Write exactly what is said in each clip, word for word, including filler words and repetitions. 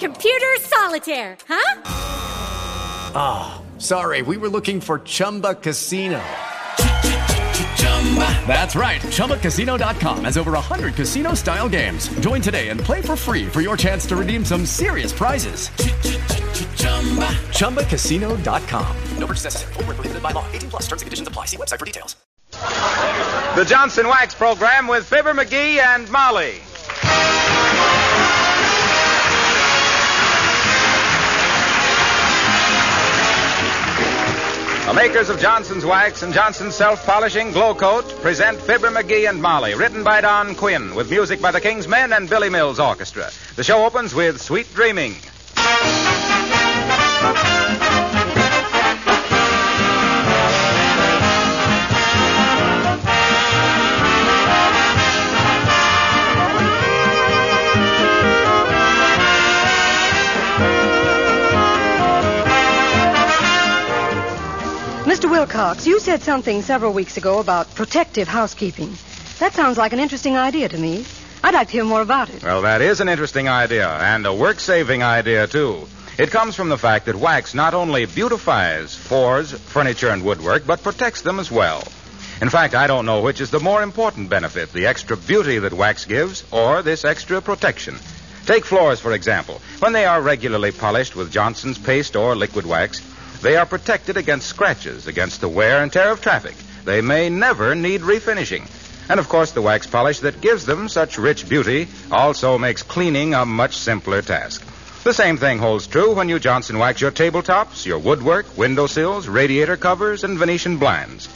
Computer solitaire, huh? Ah, oh, sorry. We were looking for Chumba Casino. That's right. Chumba Casino dot com has over one hundred casino-style games. Join today and play for free for your chance to redeem some serious prizes. Chumba Casino dot com. No purchase necessary. Void where prohibited by law. eighteen plus. Terms and conditions apply. See website for details. The Johnson Wax Program with Fibber McGee and Molly. The makers of Johnson's Wax and Johnson's Self-Polishing Glow Coat present Fibber McGee and Molly, written by Don Quinn, with music by the King's Men and Billy Mills Orchestra. The show opens with Sweet Dreaming. Mister Wilcox, you said something several weeks ago about protective housekeeping. That sounds like an interesting idea to me. I'd like to hear more about it. Well, that is an interesting idea, and a work-saving idea, too. It comes from the fact that wax not only beautifies floors, furniture, and woodwork, but protects them as well. In fact, I don't know which is the more important benefit, the extra beauty that wax gives or this extra protection. Take floors, for example. When they are regularly polished with Johnson's paste or liquid wax, they are protected against scratches, against the wear and tear of traffic. They may never need refinishing. And, of course, the wax polish that gives them such rich beauty also makes cleaning a much simpler task. The same thing holds true when you Johnson wax your tabletops, your woodwork, windowsills, radiator covers, and Venetian blinds.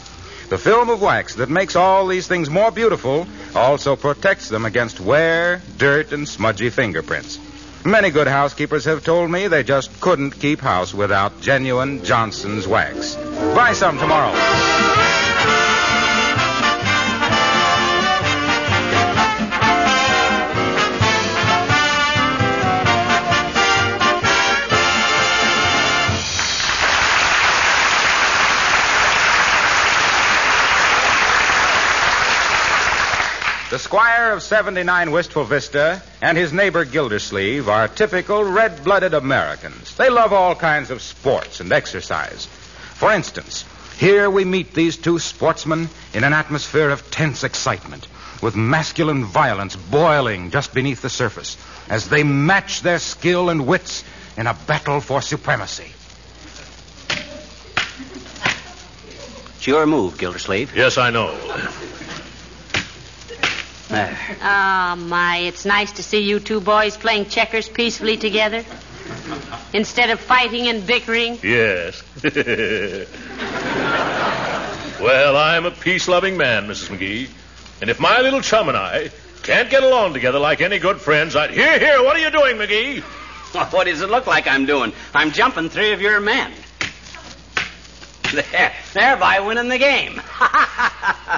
The film of wax that makes all these things more beautiful also protects them against wear, dirt, and smudgy fingerprints. Many good housekeepers have told me they just couldn't keep house without genuine Johnson's wax. Buy some tomorrow. The squire of seventy-nine Wistful Vista and his neighbor Gildersleeve are typical red-blooded Americans. They love all kinds of sports and exercise. For instance, here we meet these two sportsmen in an atmosphere of tense excitement, with masculine violence boiling just beneath the surface as they match their skill and wits in a battle for supremacy. It's your move, Gildersleeve. Yes, I know. Ah, oh, my, it's nice to see you two boys playing checkers peacefully together instead of fighting and bickering. Yes. Well, I'm a peace-loving man, Missus McGee. And if my little chum and I can't get along together like any good friends, I'd... Here, here, what are you doing, McGee? Well, what does it look like I'm doing? I'm jumping three of your men. There, thereby winning the game.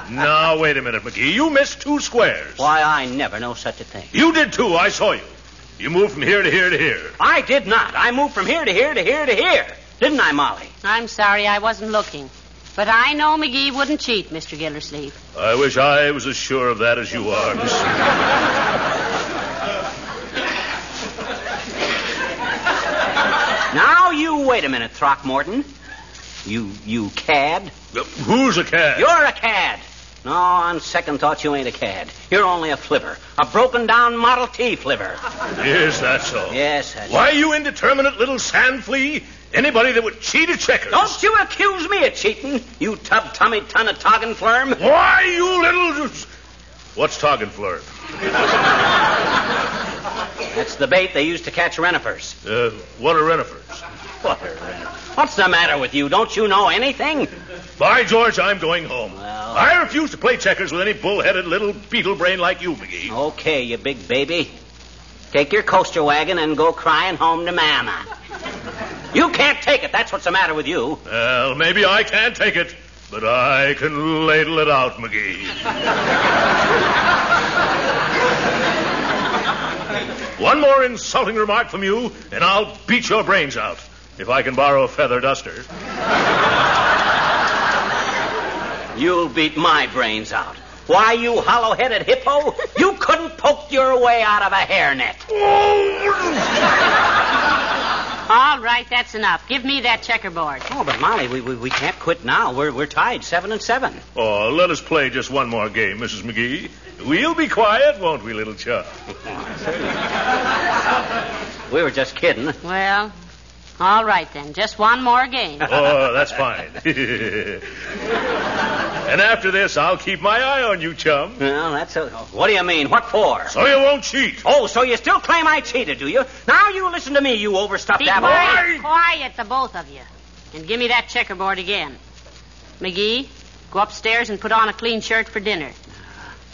Now, wait a minute, McGee. You missed two squares. Why, I never know such a thing. You did, too. I saw you. You moved from here to here to here. I did not. I moved from here to here to here to here. Didn't I, Molly? I'm sorry. I wasn't looking. But I know McGee wouldn't cheat, Mister Gildersleeve. I wish I was as sure of that as you are, Miss. Now, you wait a minute, Throckmorton. You you cad? Who's a cad? You're a cad. No, on second thought, you ain't a cad. You're only a flipper. A broken-down Model T flipper. Is that so? Yes, that's Why, so. You indeterminate little sand flea. Anybody that would cheat at checkers. Don't you accuse me of cheating, you tub-tummy ton of toggin' flirm. Why, you little... What's toggin' flirm? That's the bait they use to catch renifers. Uh, what are renifers? What's the matter with you? Don't you know anything? By George, I'm going home. Well, I refuse to play checkers with any bull-headed little beetle brain like you, McGee. Okay, you big baby. Take your coaster wagon and go crying home to Mama. You can't take it. That's what's the matter with you. Well, maybe I can't take it, but I can ladle it out, McGee. One more insulting remark from you, and I'll beat your brains out. If I can borrow a feather duster. You'll beat my brains out. Why, you hollow-headed hippo, you couldn't poke your way out of a hairnet. All right, that's enough. Give me that checkerboard. Oh, but Molly, we we, we can't quit now. We're we're tied seven and seven. Oh, let us play just one more game, Missus McGee. We'll be quiet, won't we, little chap? We were just kidding. Well... all right, then. Just one more game. Oh, that's fine. And after this, I'll keep my eye on you, chum. Well, that's a... what do you mean? What for? So you won't cheat. Oh, so you still claim I cheated, do you? Now you listen to me, you overstuffed Be apple. Quiet, quiet, the both of you. And give me that checkerboard again. McGee, go upstairs and put on a clean shirt for dinner.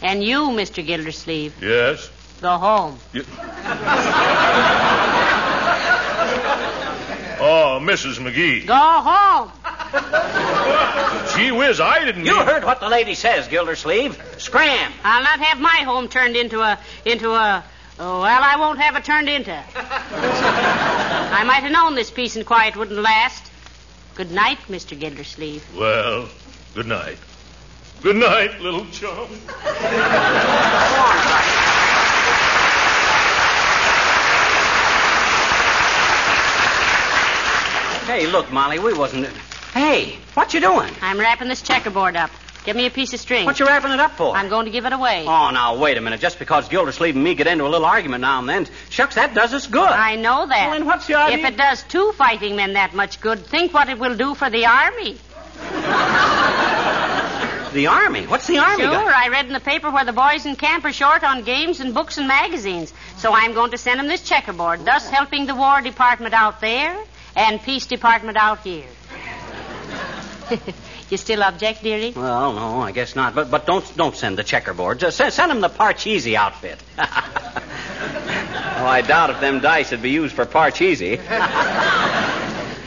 And you, Mister Gildersleeve. Yes? Go home. You... Oh, Missus McGee. Go home. Gee whiz, I didn't... You mean... heard what the lady says, Gildersleeve. Scram. I'll not have my home turned into a... into a... Oh, well, I won't have it turned into. I might have known this peace and quiet wouldn't last. Good night, Mister Gildersleeve. Well, good night. Good night, little chum. Hey, look, Molly, we wasn't... Hey, what you doing? I'm wrapping this checkerboard up. Give me a piece of string. What you wrapping it up for? I'm going to give it away. Oh, now, wait a minute. Just because Gildersleeve and me get into a little argument now and then, shucks, that does us good. I know that. Well, then what's the idea? If it does two fighting men that much good, think what it will do for the Army. The Army? What's the Army? Sure, got? I read in the paper where the boys in camp are short on games and books and magazines. So I'm going to send them this checkerboard, oh. thus helping the War Department out there... and Peace Department out here. You still object, dearie? Well, no, I guess not. But but don't don't send the checkerboard. Just send, send them the Parcheesi outfit. Oh, I doubt if them dice would be used for Parcheesi.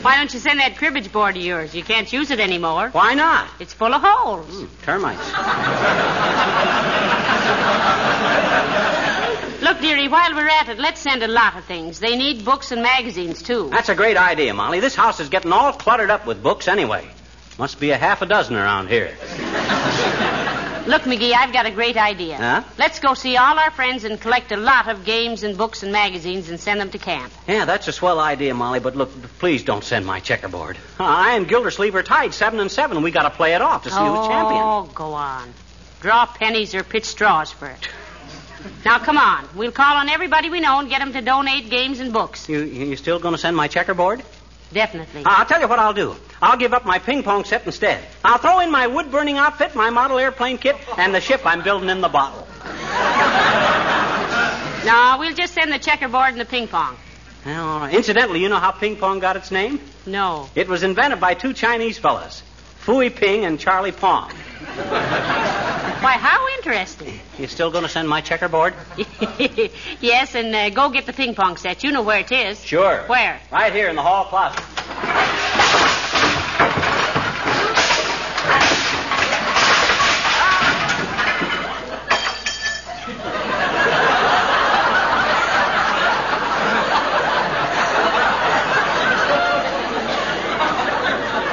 Why don't you send that cribbage board of yours? You can't use it anymore. Why not? It's full of holes. Mm, termites. Look, dearie, while we're at it, let's send a lot of things. They need books and magazines, too. That's a great idea, Molly. This house is getting all cluttered up with books anyway. Must be a half a dozen around here. Look, McGee, I've got a great idea. Huh? Let's go see all our friends and collect a lot of games and books and magazines and send them to camp. Yeah, that's a swell idea, Molly, but look, please don't send my checkerboard. I and Gildersleeve are tied seven and seven. We got to play it off to see oh, who's champion. Oh, go on. Draw pennies or pitch straws for it. Now, come on. We'll call on everybody we know and get them to donate games and books. You, you still going to send my checkerboard? Definitely. Uh, I'll tell you what I'll do. I'll give up my ping pong set instead. I'll throw in my wood-burning outfit, my model airplane kit, and the ship I'm building in the bottle. No, we'll just send the checkerboard and the ping pong. Uh, incidentally, you know how ping pong got its name? No. It was invented by two Chinese fellas, Fui Ping and Charlie Pong. Why, how interesting. You still going to send my checkerboard? Yes, and uh, go get the ping pong set. You know where it is. Sure. Where? Right here in the hall closet.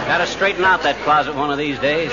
Got to straighten out that closet one of these days.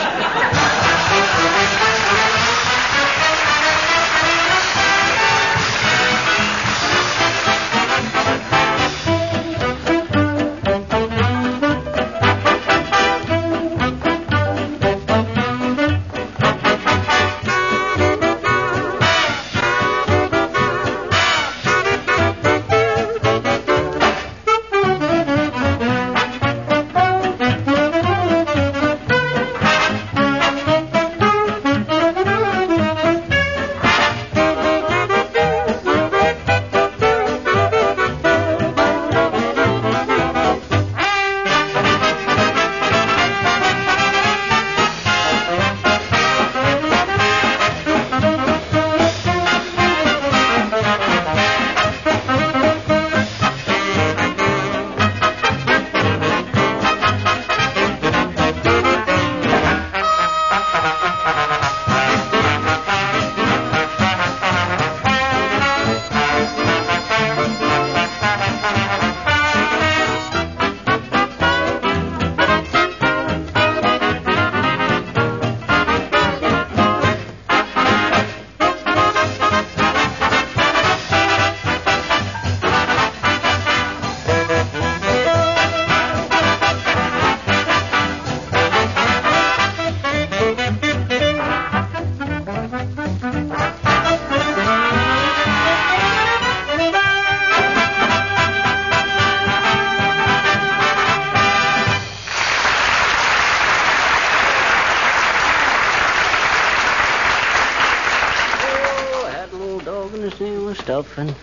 new stuff. And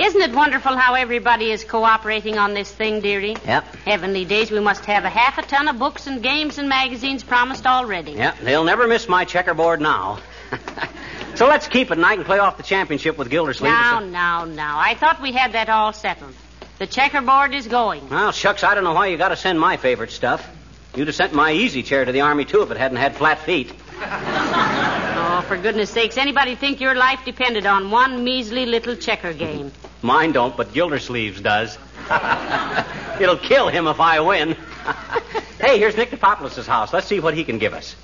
isn't it wonderful how everybody is cooperating on this thing, dearie? Yep. Heavenly days, we must have a half a ton of books and games and magazines promised already. Yep, they'll never miss my checkerboard now. So let's keep it, and I can play off the championship with Gildersleeve. Now, now, now. I thought we had that all settled. The checkerboard is going. Well, shucks, I don't know why you got to send my favorite stuff. You'd have sent my easy chair to the Army, too, if it hadn't had flat feet. Oh, for goodness sakes, anybody think your life depended on one measly little checker game? Mine don't, but Gildersleeve's does. It'll kill him if I win. Hey, here's Nick Depopoulos' house. Let's see what he can give us.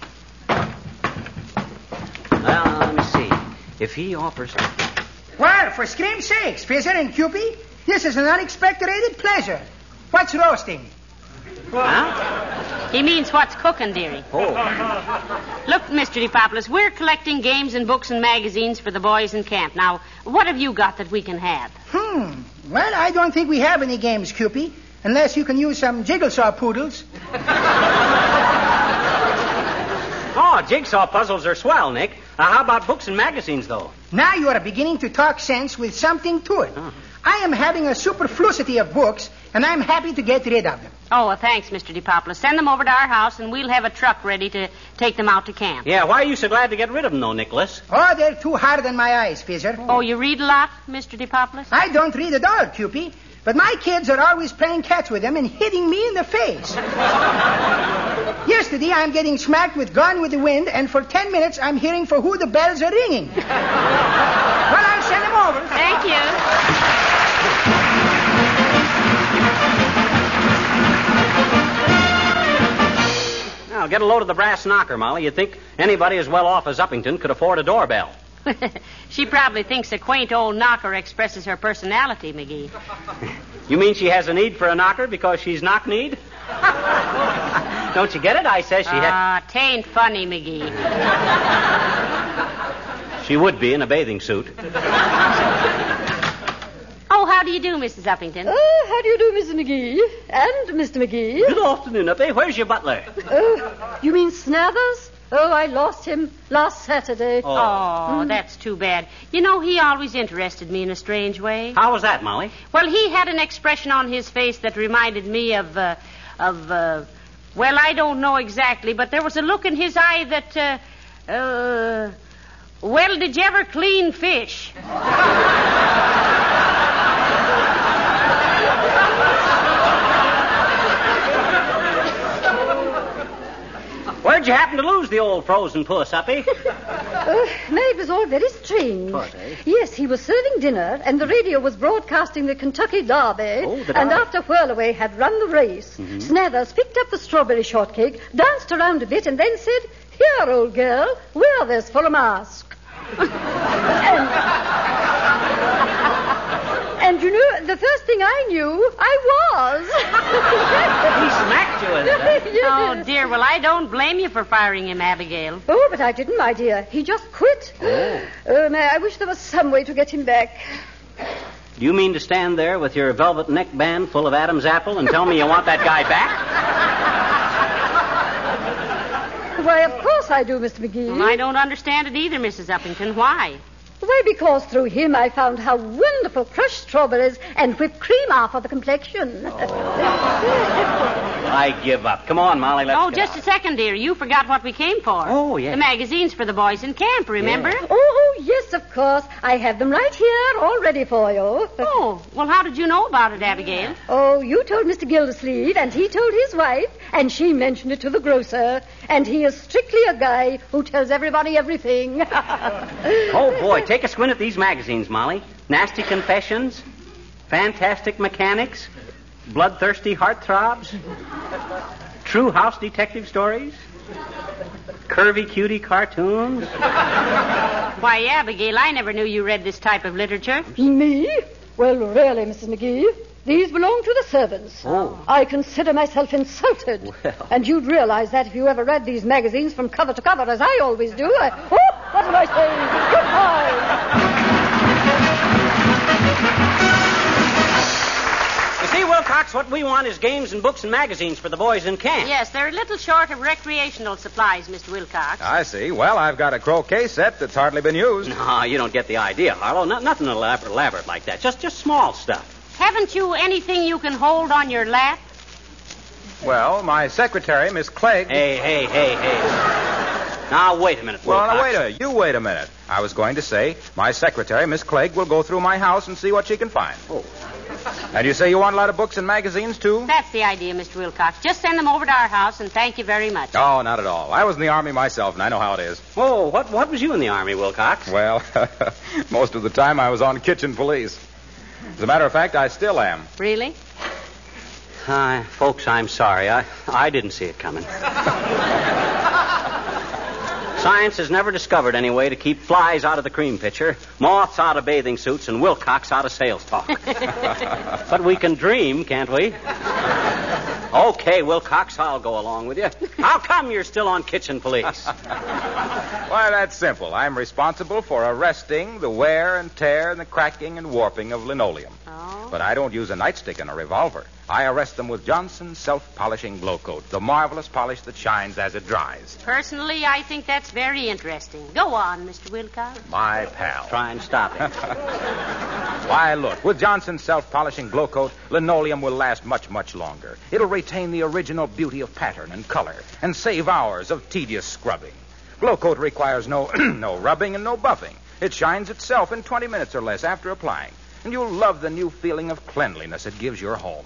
Well, let me see. If he offers... Well, for scream's sakes, Fizzer and Cupid, this is an unexpected pleasure. What's roasting? Huh? He means what's cooking, dearie. Oh. Look, Mister Depopoulos, we're collecting games and books and magazines for the boys in camp. Now, what have you got that we can have? Hmm. Well, I don't think we have any games, Cupid, unless you can use some jigsaw poodles. Oh, jigsaw puzzles are swell, Nick. Uh, how about books and magazines, though? Now you are beginning to talk sense with something to it. Huh. I am having a superfluity of books, and I'm happy to get rid of them. Oh, well, thanks, Mister Depopoulos. Send them over to our house, and we'll have a truck ready to take them out to camp. Yeah, why are you so glad to get rid of them, though, Nicholas? Oh, they're too hard on my eyes, Fizzer. Oh, you read a lot, Mister Depopoulos? I don't read at all, Cupid, but my kids are always playing catch with them and hitting me in the face. Yesterday, I'm getting smacked with Gone with the Wind, and for ten minutes, I'm hearing for who the bells are ringing. Well, I'll send them over. Thank you. Now, get a load of the brass knocker, Molly. You'd think anybody as well off as Uppington could afford a doorbell. She probably thinks a quaint old knocker expresses her personality, McGee. You mean she has a need for a knocker because she's knock-kneed? Don't you get it? I say she uh, has... Ah, tain't funny, McGee. She would be in a bathing suit. Oh, how do you do, Missus Uppington? Oh, how do you do, Missus McGee? And Mister McGee? Good afternoon, Uppy. Where's your butler? Oh, you mean Snathers? Oh, I lost him last Saturday. Oh, mm. That's too bad. You know, he always interested me in a strange way. How was that, Molly? Well, he had an expression on his face that reminded me of, uh, of, uh, well, I don't know exactly, but there was a look in his eye that, uh, uh, well, did you ever clean fish? Where'd you happen to lose the old frozen puss, Uppy? Uh, no, it was all very strange. What, eh? Yes, he was serving dinner, and the radio was broadcasting the Kentucky Derby. Oh, the and after Whirlaway had run the race, mm-hmm. Snathers picked up the strawberry shortcake, danced around a bit, and then said, "Here, old girl, wear this for a mask." and, and, you know, the first thing I knew, I was... He smacked you in it. Yes. Oh, dear. Well, I don't blame you for firing him, Abigail. Oh, but I didn't, my dear. He just quit. Oh. Oh, man, I wish there was some way to get him back. Do you mean to stand there with your velvet neckband full of Adam's apple and tell me you want that guy back? Why, of course I do, Mister McGee. Well, I don't understand it either, Missus Uppington. Why? Why, because through him I found how wonderful crushed strawberries and whipped cream are for the complexion. Oh. I give up. Come on, Molly, let's go. Oh, just a second, dear. You forgot what we came for. Oh, yes. The magazines for the boys in camp, remember? Yeah. Oh, oh, yes, of course. I have them right here, all ready for you. Oh, well, how did you know about it, Abigail? Oh, you told Mister Gildersleeve, and he told his wife, and she mentioned it to the grocer, and he is strictly a guy who tells everybody everything. Oh, boy, take a squint at these magazines, Molly. Nasty Confessions, Fantastic Mechanics, Bloodthirsty Heartthrobs, True House Detective Stories, Curvy Cutie Cartoons. Why, Abigail, I never knew you read this type of literature. Me? Well, really, Missus McGee, these belong to the servants. Oh. I consider myself insulted. Well. And you'd realize that if you ever read these magazines from cover to cover, as I always do. I... Oh, what am I saying? Goodbye. You see, Wilcox. Wilcox, what we want is games and books and magazines for the boys in camp. Yes, they're a little short of recreational supplies, Mister Wilcox. I see. Well, I've got a croquet set that's hardly been used. No, you don't get the idea, Harlow. No, nothing elaborate, elaborate like that. Just, just small stuff. Haven't you anything you can hold on your lap? Well, my secretary, Miss Clegg... Hey, hey, hey, hey. Now, wait a minute, Wilcox. Well, now, wait a minute. You wait a minute. I was going to say, my secretary, Miss Clegg, will go through my house and see what she can find. Oh. And you say you want a lot of books and magazines, too? That's the idea, Mister Wilcox. Just send them over to our house, and thank you very much. Oh, not at all. I was in the Army myself, and I know how it is. Oh, what, what was you in the Army, Wilcox? Well, most of the time I was on kitchen police. As a matter of fact, I still am. Really? Uh, folks, I'm sorry. I, I didn't see it coming. Science has never discovered any way to keep flies out of the cream pitcher, moths out of bathing suits, and Wilcox out of sales talk. But we can dream, can't we? Okay, Wilcox, I'll go along with you. How come you're still on kitchen police? Why, that's simple. I'm responsible for arresting the wear and tear and the cracking and warping of linoleum. Oh. But I don't use a nightstick and a revolver. I arrest them with Johnson's Self-Polishing Glow Coat, the marvelous polish that shines as it dries. Personally, I think that's very interesting. Go on, Mister Wilcox. My pal. Try and stop it. Why, look, with Johnson's Self-Polishing Glow Coat, linoleum will last much, much longer. It'll retain the original beauty of pattern and color and save hours of tedious scrubbing. Glow Coat requires no, no rubbing and no buffing. It shines itself in twenty minutes or less after applying, and you'll love the new feeling of cleanliness it gives your home.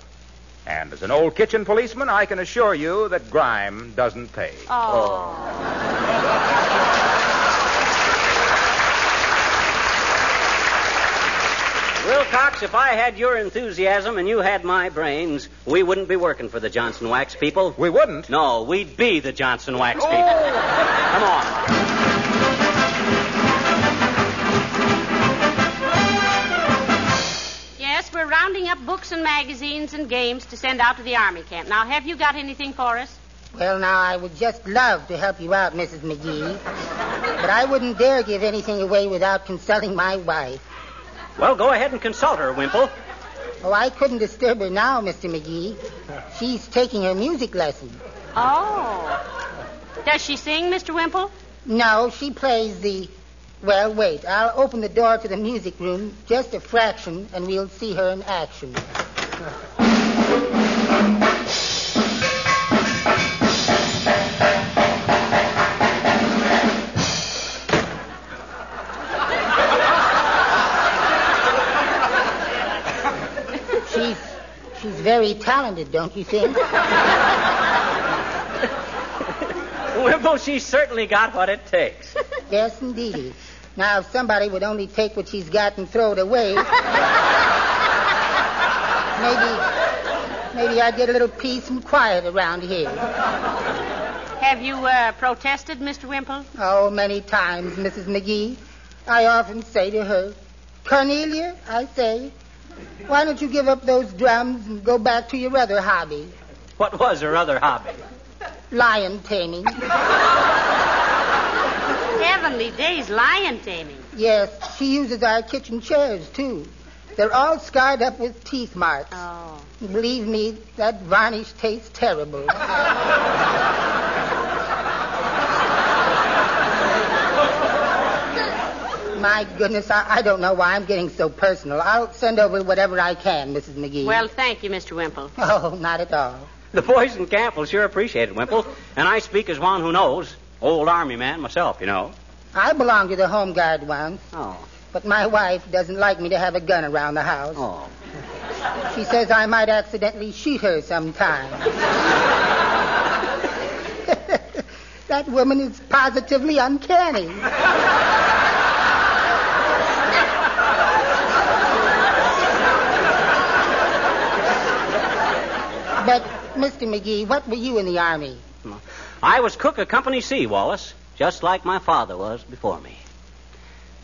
And as an old kitchen policeman, I can assure you that grime doesn't pay. Oh. Wilcox, if I had your enthusiasm and you had my brains, we wouldn't be working for the Johnson Wax people. We wouldn't? No, we'd be the Johnson Wax people. Oh. Come on. We're rounding up books and magazines and games to send out to the Army camp. Now, have you got anything for us? Well, now, I would just love to help you out, Missus McGee. But I wouldn't dare give anything away without consulting my wife. Well, go ahead and consult her, Wimple. Oh, I couldn't disturb her now, Mister McGee. She's taking her music lesson. Oh. Does she sing, Mister Wimple? No, she plays the... Well, wait. I'll open the door to the music room, just a fraction, and we'll see her in action. she's, she's very talented, don't you think? Wimple, she's certainly got what it takes. Yes, indeed. Now, if somebody would only take what she's got and throw it away, maybe, maybe I'd get a little peace and quiet around here. Have you uh, protested, Mister Wimple? Oh, many times, Missus McGee. I often say to her, Cornelia, I say, why don't you give up those drums and go back to your other hobby? What was her other hobby? Lion taming. Heavenly days, lion taming. Yes, she uses our kitchen chairs, too. They're all scarred up with teeth marks. Oh. Believe me, that varnish tastes terrible. My goodness, I, I don't know why I'm getting so personal. I'll send over whatever I can, Missus McGee. Well, thank you, Mister Wimple. Oh, not at all. The boys in camp will sure appreciate it, Wimple. And I speak as one who knows. Old Army man myself, you know. I belong to the Home Guard once. Oh. But my wife doesn't like me to have a gun around the house. Oh. She says I might accidentally shoot her sometime. That woman is positively uncanny. But, Mister McGee, what were you in the Army? I was cook of Company C, Wallace, just like my father was before me.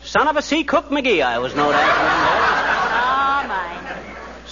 Son of a sea cook, McGee, I was known as. Oh, my.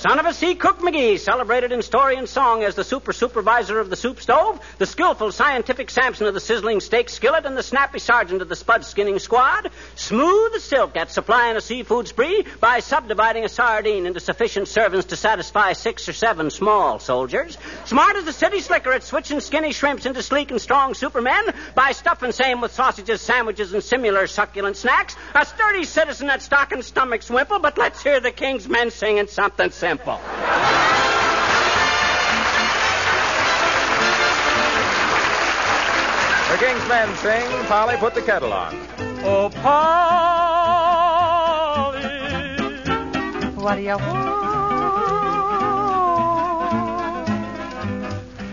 Son of a sea cook, McGee, celebrated in story and song as the super supervisor of the soup stove, the skillful scientific Samson of the sizzling steak skillet, and the snappy sergeant of the spud skinning squad, smooth as silk at supplying a seafood spree by subdividing a sardine into sufficient servings to satisfy six or seven small soldiers, smart as the city slicker at switching skinny shrimps into sleek and strong supermen by stuffing same with sausages, sandwiches, and similar succulent snacks, a sturdy citizen at stocking stomachs Wimple, but let's hear the King's Men singing something simple. Simple. The King's Men sing, Polly Put the Kettle On. Oh, Polly, what do you want?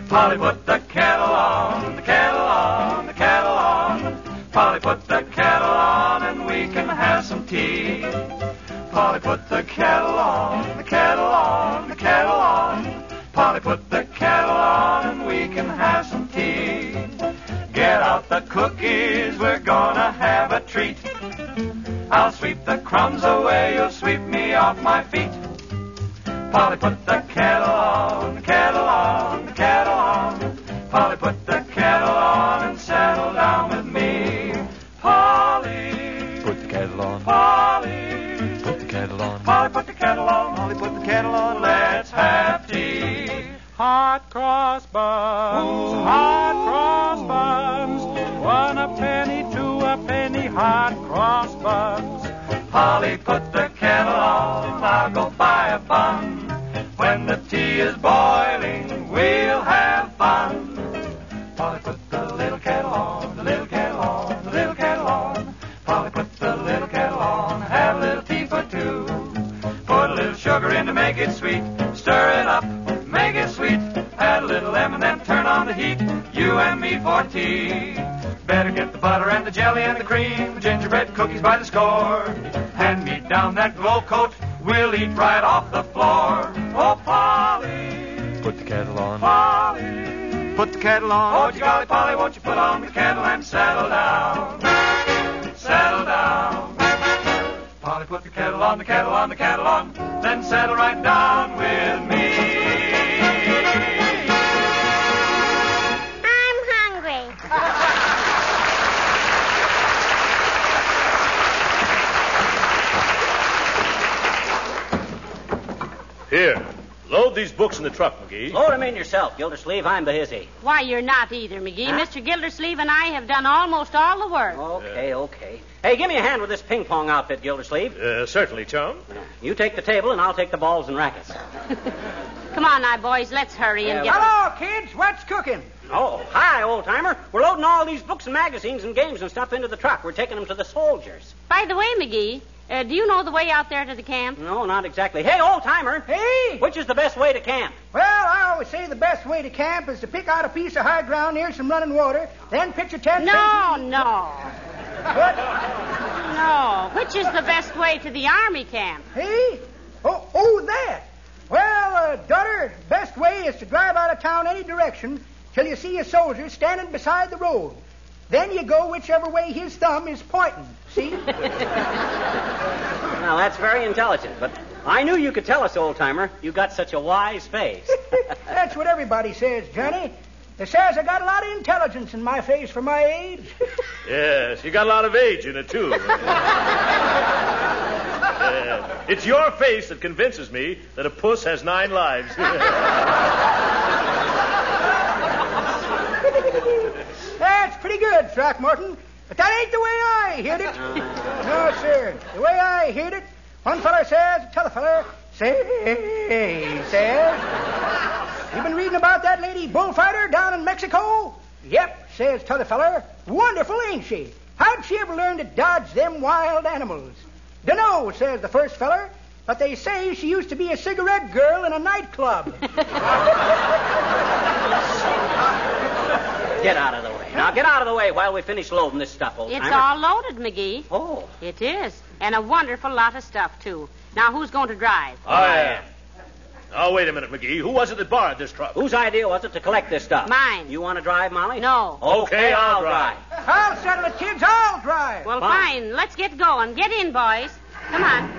Polly put the kettle on, the kettle on, the kettle on. Polly put the kettle on and we can have some tea. Polly put the kettle on, the kettle on, the kettle on. Polly put the kettle on and we can have some tea. Get out the cookies, we're gonna have a treat. I'll sweep the crumbs away, you'll sweep me off my feet. Polly put the kettle on, the kettle on, the kettle on. Polly put the kettle on and settle down with me. Polly, put the kettle on. Polly, Polly put the kettle on, Polly put the kettle on, let's have tea. Hot cross buns, ooh, hot cross buns, one a penny, two a penny, hot cross buns. Polly put the kettle on, I'll go buy a bun. When the tea is boiling, we'll have fun. Polly put the little kettle on, the little kettle on, the little kettle on. Polly put the little kettle on, have a little tea for two. Sugar in to make it sweet, stir it up, make it sweet, add a little lemon, then turn on the heat, you and me for tea. Better get the butter and the jelly and the cream, the gingerbread cookies by the score. Hand me down that glow coat, we'll eat right off the floor. Oh, Polly, put the kettle on. Polly, put the kettle on. Oh, you golly, Polly, won't you put on the kettle and settle down, settle down. Polly put the kettle on, the kettle on, the kettle on, then settle right down with me. I'm hungry. Here, load these books in the truck, McGee. Load them in yourself, Gildersleeve. I'm the hizzy. Why, you're not either, McGee. Huh? Mister Gildersleeve and I have done almost all the work. Okay, yeah. okay. Hey, give me a hand with this ping-pong outfit, Gildersleeve. Uh, certainly, chum. You take the table, and I'll take the balls and rackets. Come on now, boys. Let's hurry yeah, and get... Hello, it. Kids. What's cooking? Oh, hi, old-timer. We're loading all these books and magazines and games and stuff into the truck. We're taking them to the soldiers. By the way, McGee, uh, do you know the way out there to the camp? No, not exactly. Hey, old-timer. Hey! Which is the best way to camp? Well, I always say the best way to camp is to pick out a piece of high ground near some running water, then pitch a tent... No, and... no. What? No. Which is the best way to the army camp? Hey? Oh, oh, that. Well, uh, daughter, best way is to drive out of town any direction till you see a soldier standing beside the road. Then you go whichever way his thumb is pointing, see? Now, that's very intelligent, but I knew you could tell us, old-timer. You got such a wise face. That's what everybody says, Johnny. It says I got a lot of intelligence in my face for my age. Yes, you got a lot of age in it, too. uh, it's your face that convinces me that a puss has nine lives. That's pretty good, Throckmorton. But that ain't the way I heard it. No, sir. The way I heard it, one feller says, t'other feller say, says... You been reading about that lady bullfighter down in Mexico? Yep, says t'other feller. Wonderful, ain't she? How'd she ever learn to dodge them wild animals? Dunno, says the first feller. But they say she used to be a cigarette girl in a nightclub. Get out of the way. Now, get out of the way while we finish loading this stuff, old timer. It's all loaded, McGee. Oh. It is. And a wonderful lot of stuff, too. Now, who's going to drive? I am. Oh, wait a minute, McGee. Who was it that borrowed this truck? Whose idea was it to collect this stuff? Mine. You want to drive, Molly? No. Okay, okay I'll, I'll drive. drive. I'll settle it, kids. I'll drive. Well, fine. fine. Let's get going. Get in, boys. Come on.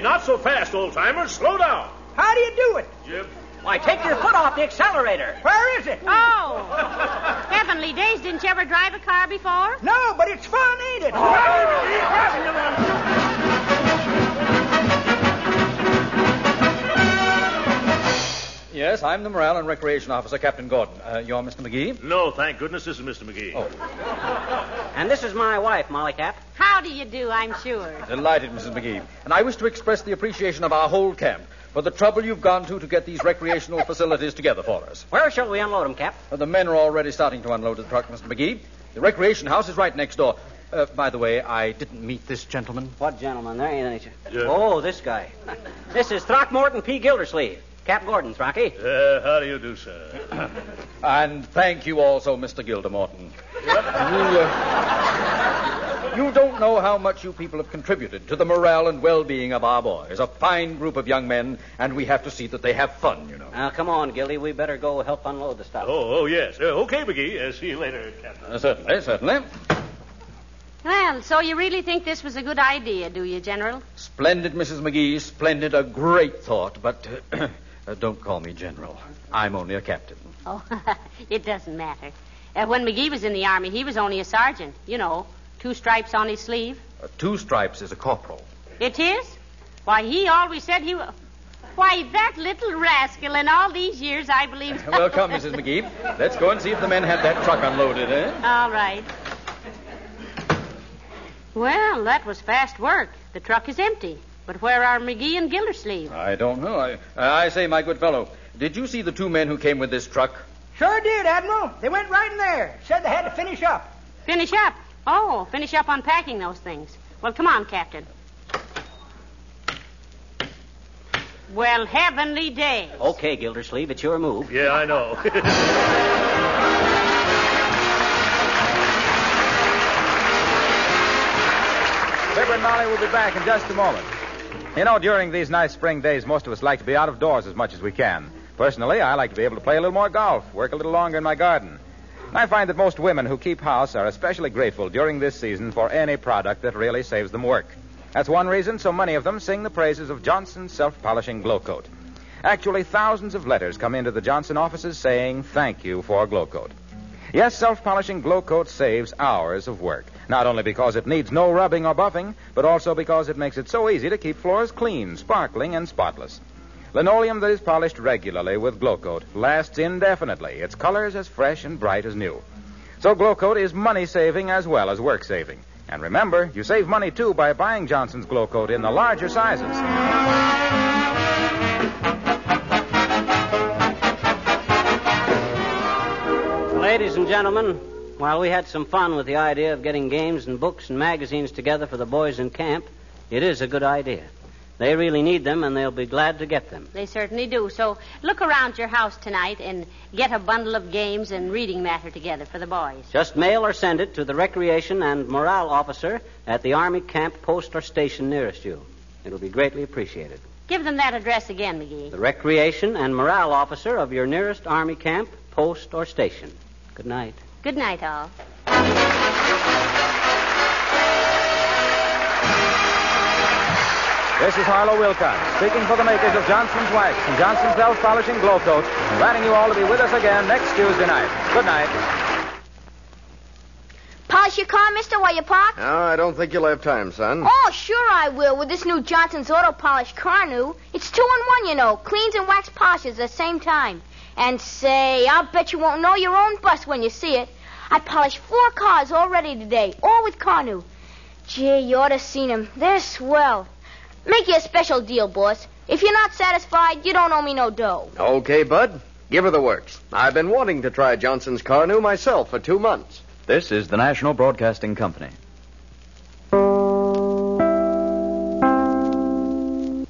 Hey, not so fast, old-timers. Slow down. How do you do it? Yep. Why, take your foot off the accelerator. Where is it? Oh. Heavenly days, didn't you ever drive a car before? No, but it's fun, ain't it? Yes, I'm the Morale and Recreation Officer, Captain Gordon. Uh, you're Mister McGee? No, thank goodness this is Mister McGee. Oh. And this is my wife, Molly Cap. How do you do, I'm sure. Delighted, Missus McGee. And I wish to express the appreciation of our whole camp for the trouble you've gone to to get these recreational facilities together for us. Where shall we unload them, Cap? Uh, the men are already starting to unload the truck, Mister McGee. The recreation house is right next door. Uh, by the way, I didn't meet this gentleman. What gentleman? There ain't any. Yeah. Oh, this guy. This is Throckmorton P. Gildersleeve. Cap Gordon, Throcky. Uh, how do you do, sir? And thank you also, Mister Gildermorton. Yep. You, uh, you don't know how much you people have contributed to the morale and well-being of our boys. A fine group of young men, and we have to see that they have fun, you know. Now, come on, Gildy. We better go help unload the stuff. Oh, oh yes. Uh, okay, McGee. Uh, see you later, Captain. Uh, certainly, certainly. Well, so you really think this was a good idea, do you, General? Splendid, Missus McGee. Splendid. A great thought, but... Uh, Uh, don't call me General. I'm only a captain. Oh, it doesn't matter. Uh, when McGee was in the Army, he was only a sergeant. You know, two stripes on his sleeve. Uh, two stripes is a corporal. It is? Why, he always said he... W- Why, that little rascal, in all these years, I believe... Well, come, Missus McGee. Let's go and see if the men had that truck unloaded, eh? All right. Well, that was fast work. The truck is empty. But where are McGee and Gildersleeve? I don't know. I, I say, my good fellow, did you see the two men who came with this truck? Sure did, Admiral. They went right in there. Said they had to finish up. Finish up? Oh, finish up unpacking those things. Well, come on, Captain. Well, heavenly days. Okay, Gildersleeve, it's your move. Yeah, I know. Fibber and Molly will be back in just a moment. You know, during these nice spring days, most of us like to be out of doors as much as we can. Personally, I like to be able to play a little more golf, work a little longer in my garden. And I find that most women who keep house are especially grateful during this season for any product that really saves them work. That's one reason so many of them sing the praises of Johnson's Self-Polishing Glow Coat. Actually, thousands of letters come into the Johnson offices saying thank you for Glow Coat. Yes, Self-Polishing Glow Coat saves hours of work. Not only because it needs no rubbing or buffing, but also because it makes it so easy to keep floors clean, sparkling, and spotless. Linoleum that is polished regularly with Glow Coat lasts indefinitely. Its colors as fresh and bright as new. So Glow Coat is money-saving as well as work-saving. And remember, you save money, too, by buying Johnson's Glow Coat in the larger sizes. Ladies and gentlemen, while we had some fun with the idea of getting games and books and magazines together for the boys in camp, it is a good idea. They really need them, and they'll be glad to get them. They certainly do. So look around your house tonight and get a bundle of games and reading matter together for the boys. Just mail or send it to the Recreation and Morale Officer at the Army Camp Post or Station nearest you. It'll be greatly appreciated. Give them that address again, McGee. The Recreation and Morale Officer of your nearest Army Camp Post or Station. Good night. Good night, all. This is Harlow Wilcox, speaking for the makers of Johnson's Wax and Johnson's Self-Polishing Glow Coat, inviting you all to be with us again next Tuesday night. Good night. Polish your car, mister, while you park? No, I don't think you'll have time, son. Oh, sure I will, with this new Johnson's Auto Polish car new. It's two in one, you know. Cleans and wax polishes at the same time. And say, I'll bet you won't know your own bus when you see it. I polished four cars already today, all with Carnu. Gee, you ought to seen them. They're swell. Make you a special deal, boss. If you're not satisfied, you don't owe me no dough. Okay, bud. Give her the works. I've been wanting to try Johnson's Carnu myself for two months. This is the National Broadcasting Company.